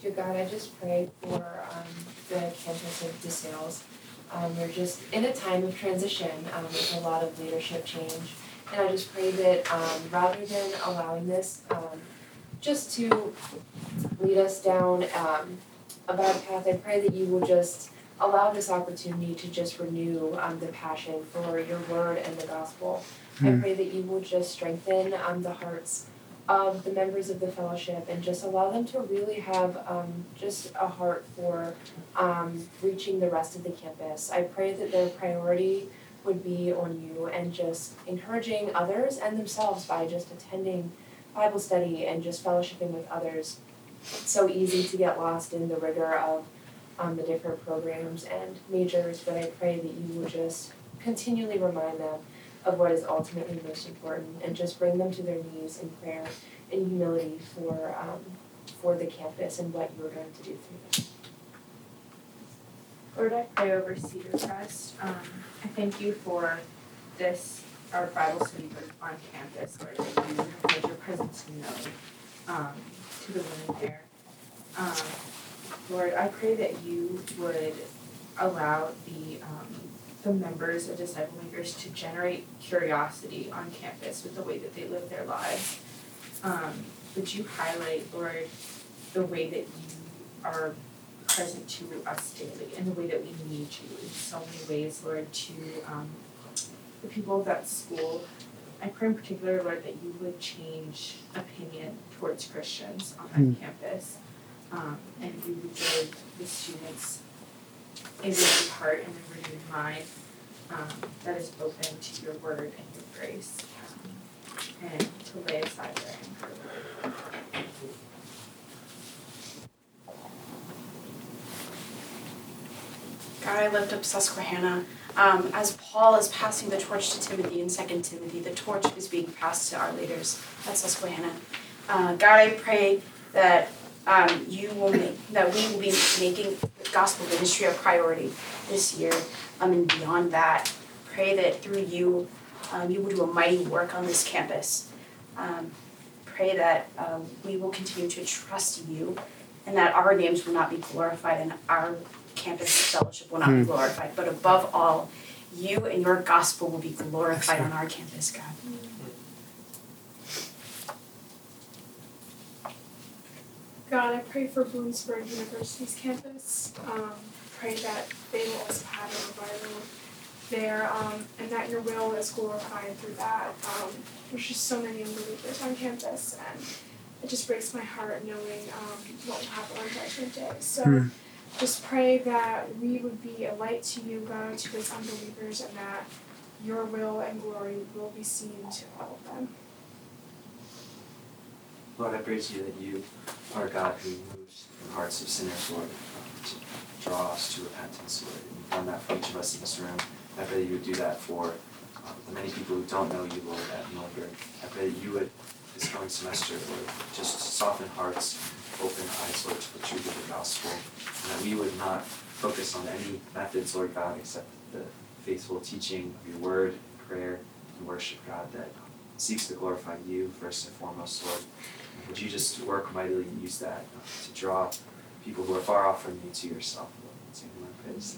Dear God, I just pray for um, the campus of DeSales. Um, we're just in a time of transition um, with a lot of leadership change. And I just pray that um, rather than allowing this um, just to lead us down um, a bad path, I pray that you will just allow this opportunity to just renew um, the passion for your word and the gospel. Mm. I pray that you will just strengthen um, the hearts of the members of the fellowship and just allow them to really have um, just a heart for um, reaching the rest of the campus. I pray that their priority would be on you and just encouraging others and themselves by just attending Bible study and just fellowshipping with others. It's so easy to get lost in the rigor of um, the different programs and majors, but I pray that you will just continually remind them of what is ultimately most important, and just bring them to their knees in prayer and humility for um, for the campus and what you're going to do through them. Lord, I pray over Cedar Crest. Um, I thank you for this, our Bible study on campus, Lord, that you made your presence known um, to the women there. Um, Lord, I pray that you would allow the um, the members of Disciple Makers to generate curiosity on campus with the way that they live their lives. Um, would you highlight, Lord, the way that you are present to us daily and the way that we need you in so many ways, Lord, to um, the people of that school I pray in particular, Lord, that you would change opinion towards Christians on mm. our campus, um, and you would give the students a renewed heart and a renewed mind um, that is open to your word and your grace, um, and to lay aside their anger. God, I lift up Susquehanna. Um, as Paul is passing the torch to Timothy in Second Timothy, the torch is being passed to our leaders at Susquehanna. Uh, God, I pray that um, you will make, that we will be making the gospel ministry a priority this year, um, and beyond that. Pray that through you, um, you will do a mighty work on this campus. Um, pray that um, we will continue to trust you, and that our names will not be glorified in our campus fellowship will not be glorified, but above all, you and your gospel will be glorified on our campus, God. God, I pray for Bloomsburg University's campus. Um, pray that they will also have a revival there, um, and that your will is glorified through that. Um, there's just so many unbelievers on campus, and it just breaks my heart knowing um, what will happen on Judgment Day. So. Mm. Just pray that we would be a light to you, God, to those unbelievers, and that your will and glory will be seen to all of them. Lord, I praise you that you are God who moves the hearts of sinners, Lord, to draw us to repentance, Lord. And you've done that for each of us in this room. I pray that you would do that for uh, the many people who don't know you, Lord, at Millburg. I pray that you would, this coming semester, Lord, just soften hearts, open eyes, Lord, to the truth of the gospel, and that we would not focus on any methods, Lord God, except the faithful teaching of your word, and prayer, and worship, God, that seeks to glorify you first and foremost, Lord. Would you just work mightily and use that to draw people who are far off from you to yourself, Lord. It's in your praise.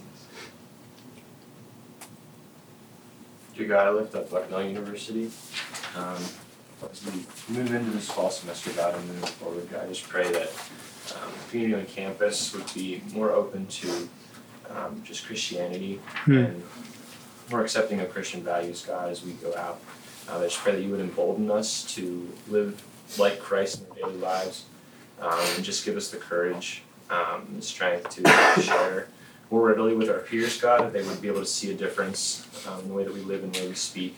Dear God, I lift up Bucknell University. Um, As we move into this fall semester, God, and move forward, God, I just pray that um, the community on campus would be more open to um, just Christianity hmm. and more accepting of Christian values, God, as we go out. Uh, I just pray that you would embolden us to live like Christ in our daily lives, um, and just give us the courage um, and strength to share more readily with our peers, God, that they would be able to see a difference um, in the way that we live and the way we speak.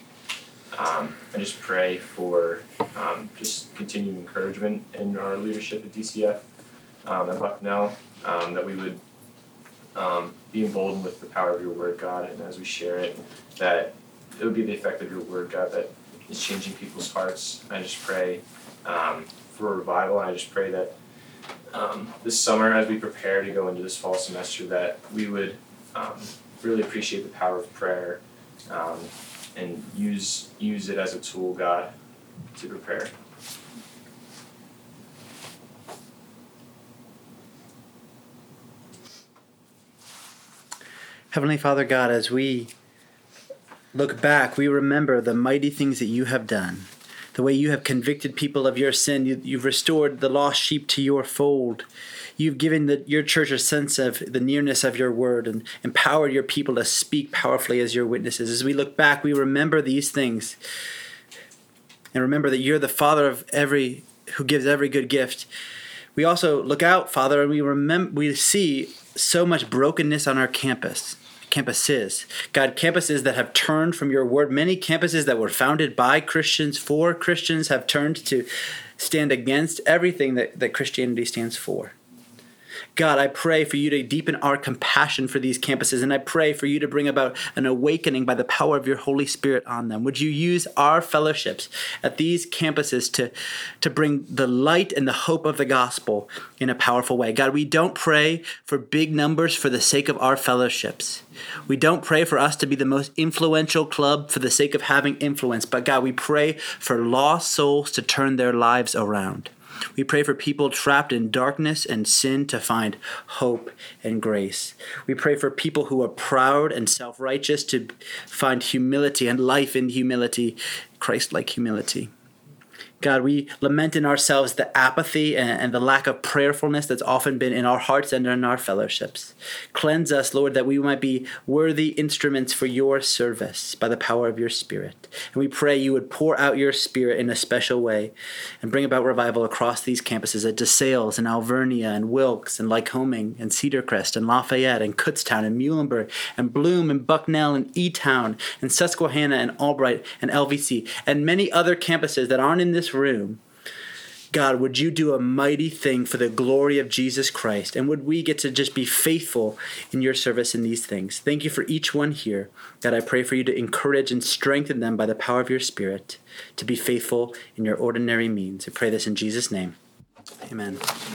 Um, I just pray for um, just continued encouragement in our leadership at D C F um, at Bucknell, um, that we would um, be emboldened with the power of your word, God, and as we share it, that it would be the effect of your word, God, that is changing people's hearts. I just pray um, for a revival, and I just pray that um, this summer, as we prepare to go into this fall semester, that we would um, really appreciate the power of prayer, um, and use use it as a tool, God, to prepare. Heavenly Father God, as we look back, we remember the mighty things that you have done, the way you have convicted people of your sin. You, you've restored the lost sheep to your fold. You've given the, your church a sense of the nearness of your word and empowered your people to speak powerfully as your witnesses. As we look back, we remember these things and remember that you're the Father of every who gives every good gift. We also look out, Father, and we remember we see so much brokenness on our campus. Campuses. God, campuses that have turned from your word. Many campuses that were founded by Christians for Christians have turned to stand against everything that, that Christianity stands for. God, I pray for you to deepen our compassion for these campuses, and I pray for you to bring about an awakening by the power of your Holy Spirit on them. Would you use our fellowships at these campuses to, to bring the light and the hope of the gospel in a powerful way? God, we don't pray for big numbers for the sake of our fellowships. We don't pray for us to be the most influential club for the sake of having influence, but God, we pray for lost souls to turn their lives around. We pray for people trapped in darkness and sin to find hope and grace. We pray for people who are proud and self-righteous to find humility and life in humility, Christ-like humility. God, we lament in ourselves the apathy and, and the lack of prayerfulness that's often been in our hearts and in our fellowships. Cleanse us, Lord, that we might be worthy instruments for your service by the power of your Spirit. And we pray you would pour out your Spirit in a special way and bring about revival across these campuses at DeSales and Alvernia and Wilkes and Lycoming and Cedar Crest and Lafayette and Kutztown and Muhlenberg and Bloom and Bucknell and E-Town and Susquehanna and Albright and L V C and many other campuses that aren't in this room. God, would you do a mighty thing for the glory of Jesus Christ? And would we get to just be faithful in your service in these things? Thank you for each one here. God, I pray for you to encourage and strengthen them by the power of your Spirit to be faithful in your ordinary means. I pray this in Jesus' name. Amen.